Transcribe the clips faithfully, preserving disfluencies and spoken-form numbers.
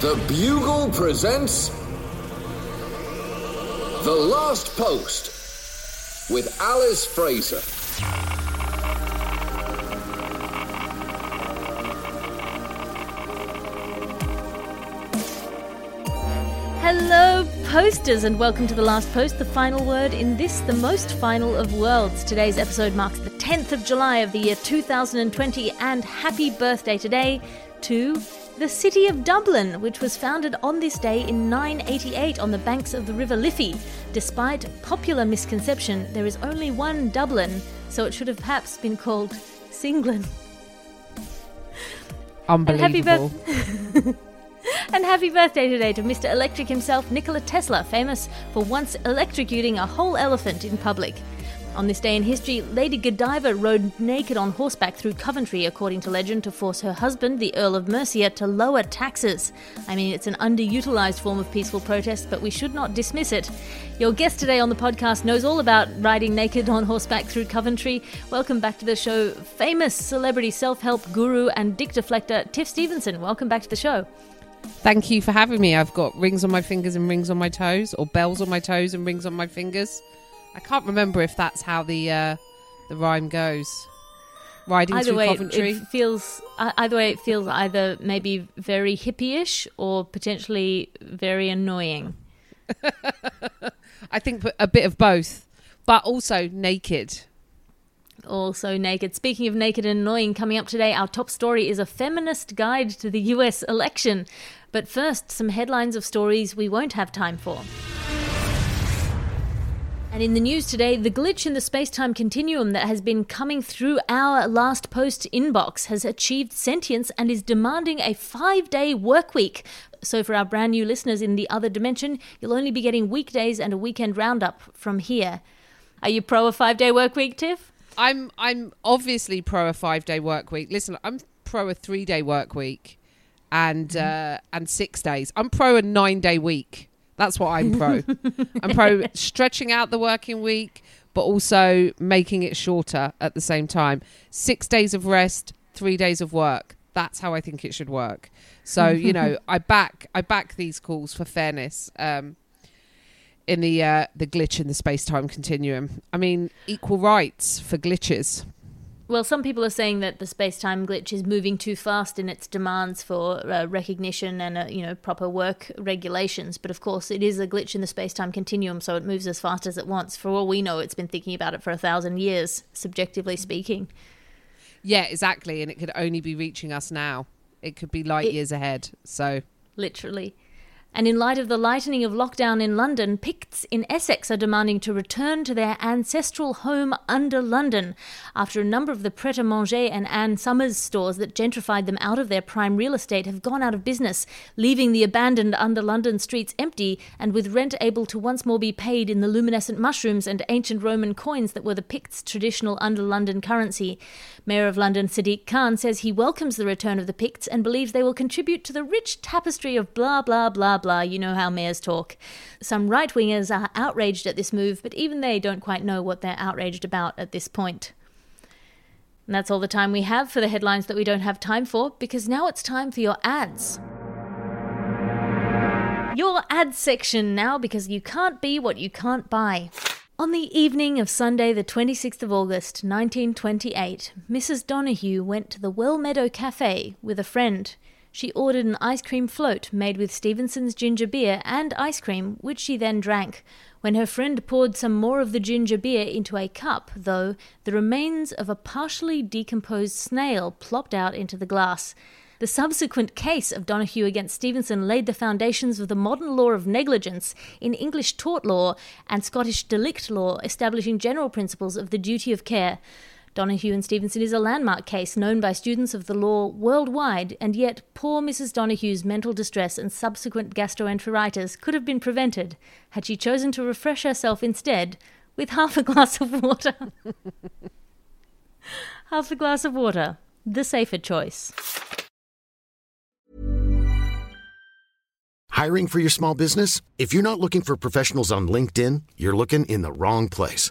The Bugle presents The Last Post with Alice Fraser. Hello, posters, and welcome to The Last Post, the final word in this, the most final of worlds. Today's episode marks the tenth of July of the year two thousand twenty, and happy birthday today to the city of Dublin, which was founded on this day in nine eighty-eight on the banks of the River Liffey. Despite popular misconception, there is only one Dublin, so it should have perhaps been called Singland. Unbelievable. And happy, ber- and happy birthday today to Mister Electric himself, Nikola Tesla, famous for once electrocuting a whole elephant in public. On this day in history, Lady Godiva rode naked on horseback through Coventry, according to legend, to force her husband, the Earl of Mercia, to lower taxes. I mean, it's an underutilised form of peaceful protest, but we should not dismiss it. Your guest today on the podcast knows all about riding naked on horseback through Coventry. Welcome back to the show, famous celebrity self-help guru and dick deflector, Tiff Stevenson. Welcome back to the show. Thank you for having me. I've got rings on my fingers and rings on my toes, or bells on my toes and rings on my fingers. I can't remember if that's how the uh, the rhyme goes. Riding either through way, Coventry. It feels, uh, either way, it feels either maybe very hippie-ish or potentially very annoying. I think a bit of both, but also naked. Also naked. Speaking of naked and annoying, coming up today, our top story is a feminist guide to the U S election. But first, some headlines of stories we won't have time for. And in the news today, the glitch in the space-time continuum that has been coming through our Last Post inbox has achieved sentience and is demanding a five-day work week. So for our brand new listeners in the other dimension, you'll only be getting weekdays and a weekend roundup from here. Are you pro a five-day work week, Tiff? I'm I'm obviously pro a five-day work week. Listen, I'm pro a three-day work week and uh, and six days. I'm pro a nine-day week. That's what I'm pro. I'm pro stretching out the working week, but also making it shorter at the same time. Six days of rest, three days of work. That's how I think it should work. So, you know, I back I back these calls for fairness um, in the uh, the glitch in the space-time continuum. I mean, equal rights for glitches. Well, some people are saying that the space-time glitch is moving too fast in its demands for uh, recognition and, uh, you know, proper work regulations. But of course, it is a glitch in the space-time continuum, so it moves as fast as it wants. For all we know, it's been thinking about it for a thousand years, subjectively speaking. Yeah, exactly. And it could only be reaching us now. It could be light it, years ahead. So literally. And in light of the lightening of lockdown in London, Picts in Essex are demanding to return to their ancestral home under London after a number of the Pret-a-Manger and Ann Summers stores that gentrified them out of their prime real estate have gone out of business, leaving the abandoned under London streets empty and with rent able to once more be paid in the luminescent mushrooms and ancient Roman coins that were the Picts' traditional under London currency. Mayor of London Sadiq Khan says he welcomes the return of the Picts and believes they will contribute to the rich tapestry of blah, blah, blah, blah, you know how mayors talk. Some right-wingers are outraged at this move, but even they don't quite know what they're outraged about at this point. And that's all the time we have for the headlines that we don't have time for, because now it's time for your ads. Your ad section now, because you can't be what you can't buy. On the evening of Sunday the twenty-sixth of August nineteen twenty-eight, Missus Donoghue went to the Wellmeadow Cafe with a friend. She ordered an ice cream float made with Stevenson's ginger beer and ice cream, which she then drank. When her friend poured some more of the ginger beer into a cup, though, the remains of a partially decomposed snail plopped out into the glass. The subsequent case of Donoghue against Stevenson laid the foundations of the modern law of negligence in English tort law and Scottish delict law, establishing general principles of the duty of care. Donoghue and Stevenson is a landmark case known by students of the law worldwide, and yet poor Missus Donoghue's mental distress and subsequent gastroenteritis could have been prevented had she chosen to refresh herself instead with half a glass of water. Half a glass of water, the safer choice. Hiring for your small business? If you're not looking for professionals on LinkedIn, you're looking in the wrong place.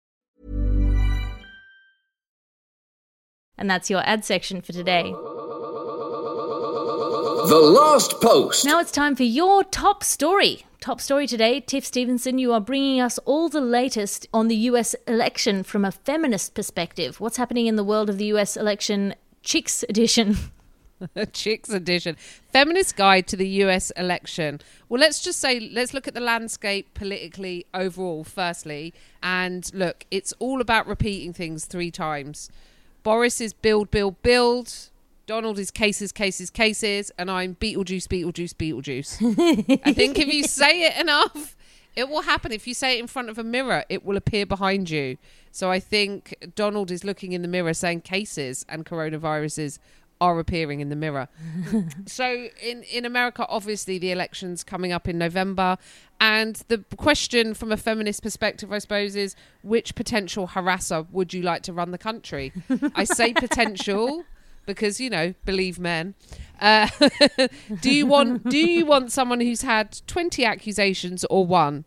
And that's your ad section for today. The Last Post. Now it's time for your top story. Top story today, Tiff Stevenson, you are bringing us all the latest on the U S election from a feminist perspective. What's happening in the world of the U S election, Chicks edition? Chicks edition. Feminist guide to the U S election. Well, let's just say, let's look at the landscape politically overall, firstly. And look, it's all about repeating things three times. Boris is build, build, build. Donald is cases, cases, cases. And I'm Beetlejuice, Beetlejuice, Beetlejuice. I think if you say it enough, it will happen. If you say it in front of a mirror, it will appear behind you. So I think Donald is looking in the mirror saying cases and coronaviruses are appearing in the mirror. So in, in America, obviously, the election's coming up in November. And the question from a feminist perspective, I suppose, is which potential harasser would you like to run the country? I say potential because, you know, believe men. Uh, do you want do you want someone who's had twenty accusations or one?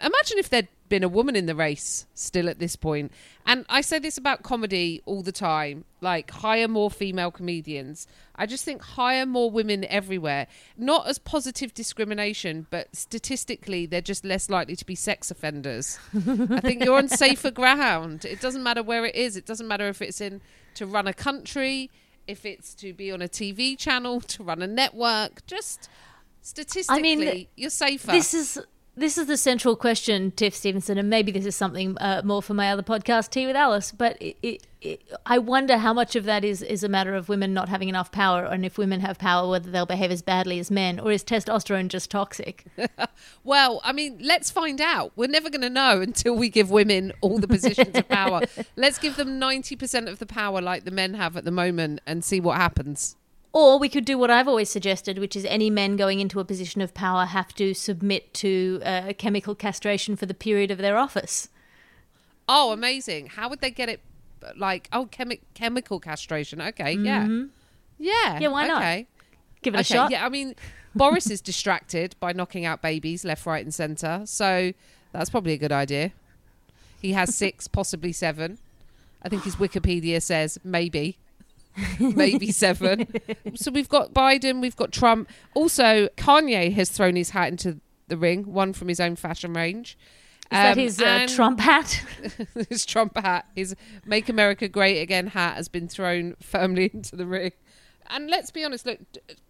Imagine if there'd been a woman in the race still at this point. And I say this about comedy all the time, like hire more female comedians. I just think hire more women everywhere, not as positive discrimination, but statistically they're just less likely to be sex offenders. I think you're on safer ground. It doesn't matter where it is. It doesn't matter if it's in to run a country, if it's to be on a T V channel, to run a network. Just statistically, I mean, you're safer. This is This is the central question, Tiff Stevenson, and maybe this is something uh, more for my other podcast, Tea with Alice, but it, it, it, I wonder how much of that is, is a matter of women not having enough power, and if women have power, whether they'll behave as badly as men, or is testosterone just toxic? Well, I mean, let's find out. We're never going to know until we give women all the positions of power. Let's give them ninety percent of the power like the men have at the moment and see what happens. Or we could do what I've always suggested, which is any men going into a position of power have to submit to uh, chemical castration for the period of their office. Oh, amazing. How would they get it? Like, oh, chemi- chemical castration. Okay, mm-hmm. yeah. Yeah. Yeah, why not? Okay. Give it okay, a shot. Yeah, I mean, Boris is distracted by knocking out babies left, right and centre. So that's probably a good idea. He has six, possibly seven. I think his Wikipedia says maybe. Maybe seven. So we've got Biden, we've got Trump. Also, Kanye has thrown his hat into the ring, one from his own fashion range. Is um, that his uh, Trump hat? His Trump hat, his Make America Great Again hat has been thrown firmly into the ring. And let's be honest, look,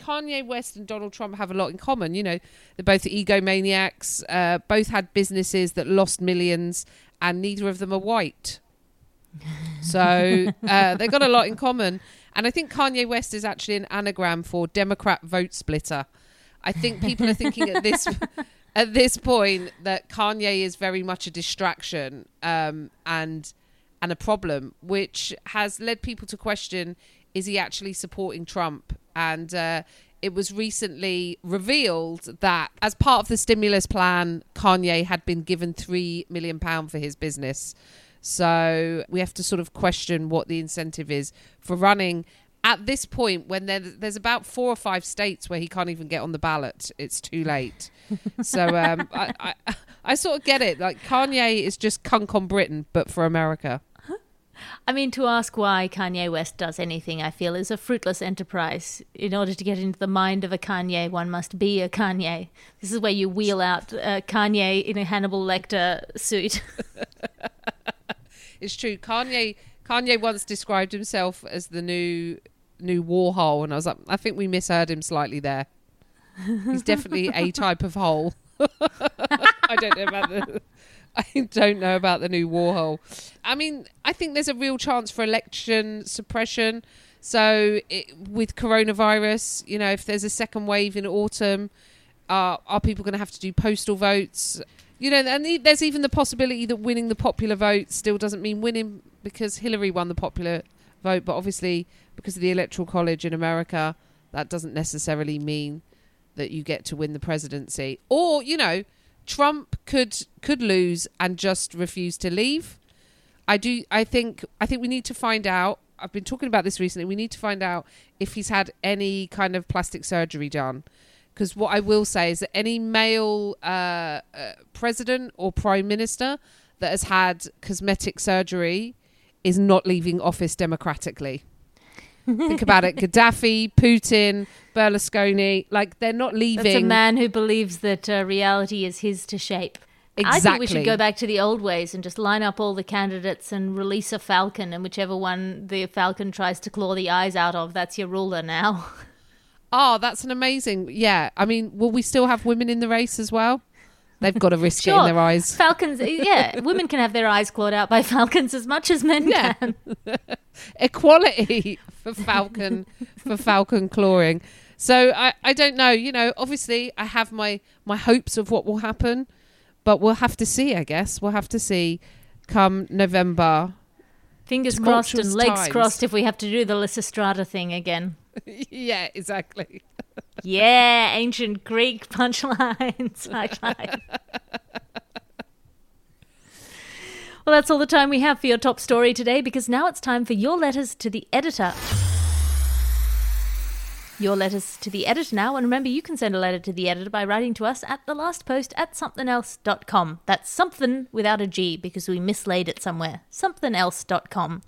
Kanye West and Donald Trump have a lot in common. You know, they're both egomaniacs, uh, both had businesses that lost millions, and neither of them are white. So uh, they've got a lot in common. And I think Kanye West is actually an anagram for Democrat vote splitter. I think people are thinking at this at this point that Kanye is very much a distraction um, and and a problem, which has led people to question, is he actually supporting Trump? And uh, it was recently revealed that as part of the stimulus plan, Kanye had been given three million pounds for his business. So we have to sort of question what the incentive is for running at this point when there, there's about four or five states where he can't even get on the ballot. It's too late. So um, I, I, I sort of get it. Like, Kanye is just Kunk on Britain, but for America. I mean, to ask why Kanye West does anything, I feel, is a fruitless enterprise. In order to get into the mind of a Kanye, one must be a Kanye. This is where you wheel out uh, Kanye in a Hannibal Lecter suit. It's true. Kanye Kanye once described himself as the new new Warhol, and I was like, I think we misheard him slightly there. He's definitely a type of hole. I don't know about the I don't know about the new Warhol. I mean, I think there's a real chance for election suppression. So it, with coronavirus, you know, if there's a second wave in autumn, uh, are people going to have to do postal votes? You know, and there's even the possibility that winning the popular vote still doesn't mean winning, because Hillary won the popular vote. But obviously, because of the Electoral College in America, that doesn't necessarily mean that you get to win the presidency. Or, you know, Trump could could lose and just refuse to leave. I do. I think I think we need to find out. I've been talking about this recently. We need to find out if he's had any kind of plastic surgery done. Because what I will say is that any male uh, uh, president or prime minister that has had cosmetic surgery is not leaving office democratically. Think about it. Gaddafi, Putin, Berlusconi, like, they're not leaving. That's a man who believes that uh, reality is his to shape. Exactly. I think we should go back to the old ways and just line up all the candidates and release a falcon, and whichever one the falcon tries to claw the eyes out of, that's your ruler now. Oh, that's an amazing... Yeah, I mean, will we still have women in the race as well? They've got to risk sure. it in their eyes. Falcons, yeah. Women can have their eyes clawed out by falcons as much as men yeah. can. Equality for falcon for falcon clawing. So I, I don't know. You know, obviously I have my, my hopes of what will happen, but we'll have to see, I guess. We'll have to see come November. Fingers crossed and legs times. crossed if we have to do the Lysistrata thing again. Yeah, exactly. Yeah, ancient Greek punchlines. Well, that's all the time we have for your top story today, because now it's time for your letters to the editor. Your letters to the editor now. And remember, you can send a letter to the editor by writing to us at the last post at something else dot com. That's something without a G, because we mislaid it somewhere. something else dot com.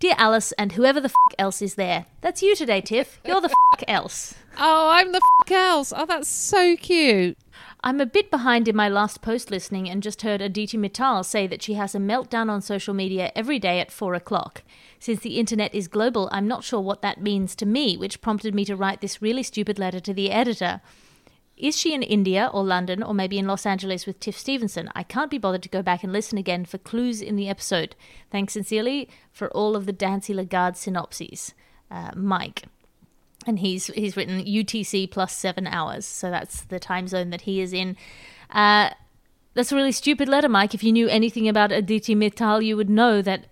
Dear Alice and whoever the f*** else is there. That's you today, Tiff. You're the f*** else. Oh, I'm the f*** else. Oh, that's so cute. I'm a bit behind in my last post listening and just heard Aditi Mittal say that she has a meltdown on social media every day at four o'clock. Since the internet is global, I'm not sure what that means to me, which prompted me to write this really stupid letter to the editor. Is she in India or London or maybe in Los Angeles with Tiff Stevenson? I can't be bothered to go back and listen again for clues in the episode. Thanks sincerely for all of the Dancy Lagarde synopses. Uh, Mike. And he's he's written U T C plus seven hours. So that's the time zone that he is in. Uh, that's a really stupid letter, Mike. If you knew anything about Aditi Mittal, you would know that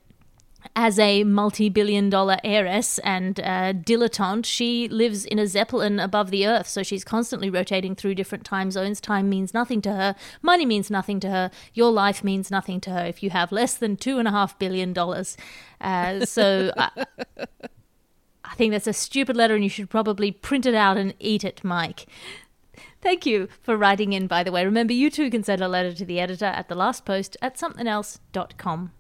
As a multi-billion dollar heiress and uh, dilettante, she lives in a zeppelin above the earth, so she's constantly rotating through different time zones. Time means nothing to her. Money means nothing to her. Your life means nothing to her if you have less than two and a half billion dollars. Uh, so I, I think that's a stupid letter and you should probably print it out and eat it, Mike. Thank you for writing in, by the way. Remember, you too can send a letter to the editor at the last post at something else dot com.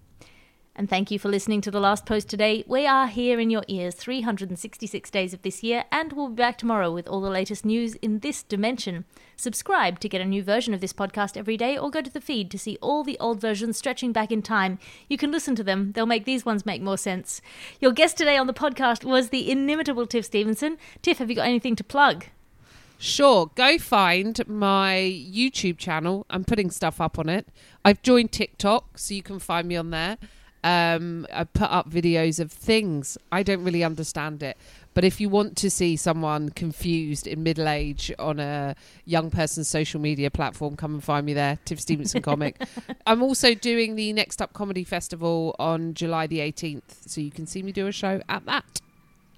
And thank you for listening to The Last Post today. We are here in your ears three hundred sixty-six days of this year, and we'll be back tomorrow with all the latest news in this dimension. Subscribe to get a new version of this podcast every day, or go to the feed to see all the old versions stretching back in time. You can listen to them. They'll make these ones make more sense. Your guest today on the podcast was the inimitable Tiff Stevenson. Tiff, have you got anything to plug? Sure, go find my YouTube channel. I'm putting stuff up on it. I've joined TikTok, so you can find me on there. Um, I put up videos of things. I don't really understand it. But if you want to see someone confused in middle age on a young person's social media platform, come and find me there, Tiff Stevenson Comic. I'm also doing the Next Up Comedy Festival on July the eighteenth. So you can see me do a show at that.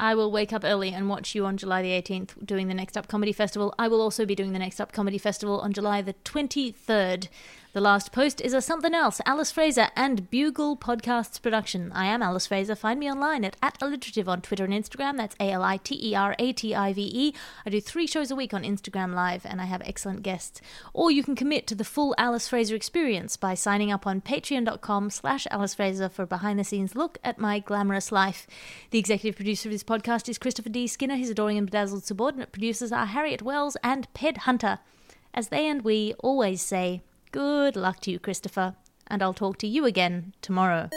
I will wake up early and watch you on July the eighteenth doing the Next Up Comedy Festival. I will also be doing the Next Up Comedy Festival on July the twenty-third. The Last Post is a Something Else, Alice Fraser and Bugle Podcasts production. I am Alice Fraser. Find me online at at alliterative on Twitter and Instagram. That's A L I T E R A T I V E. I do three shows a week on Instagram Live and I have excellent guests. Or you can commit to the full Alice Fraser experience by signing up on patreon.com slash Alice Fraser for a behind-the-scenes look at my glamorous life. The executive producer of this podcast is Christopher D. Skinner. His adoring and bedazzled subordinate producers are Harriet Wells and Ped Hunter. As they and we always say, good luck to you, Christopher, and I'll talk to you again tomorrow.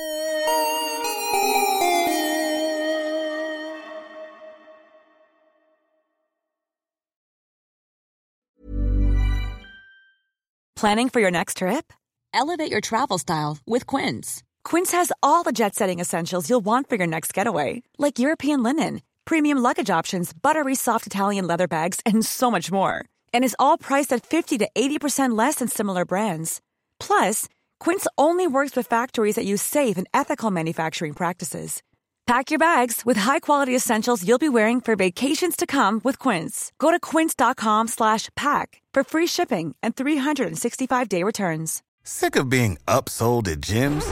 Planning for your next trip? Elevate your travel style with Quince. Quince has all the jet-setting essentials you'll want for your next getaway, like European linen, premium luggage options, buttery soft Italian leather bags, and so much more. And is all priced at fifty to eighty percent less than similar brands. Plus, Quince only works with factories that use safe and ethical manufacturing practices. Pack your bags with high-quality essentials you'll be wearing for vacations to come with Quince. Go to quince.com slash pack for free shipping and three hundred sixty-five day returns. Sick of being upsold at gyms?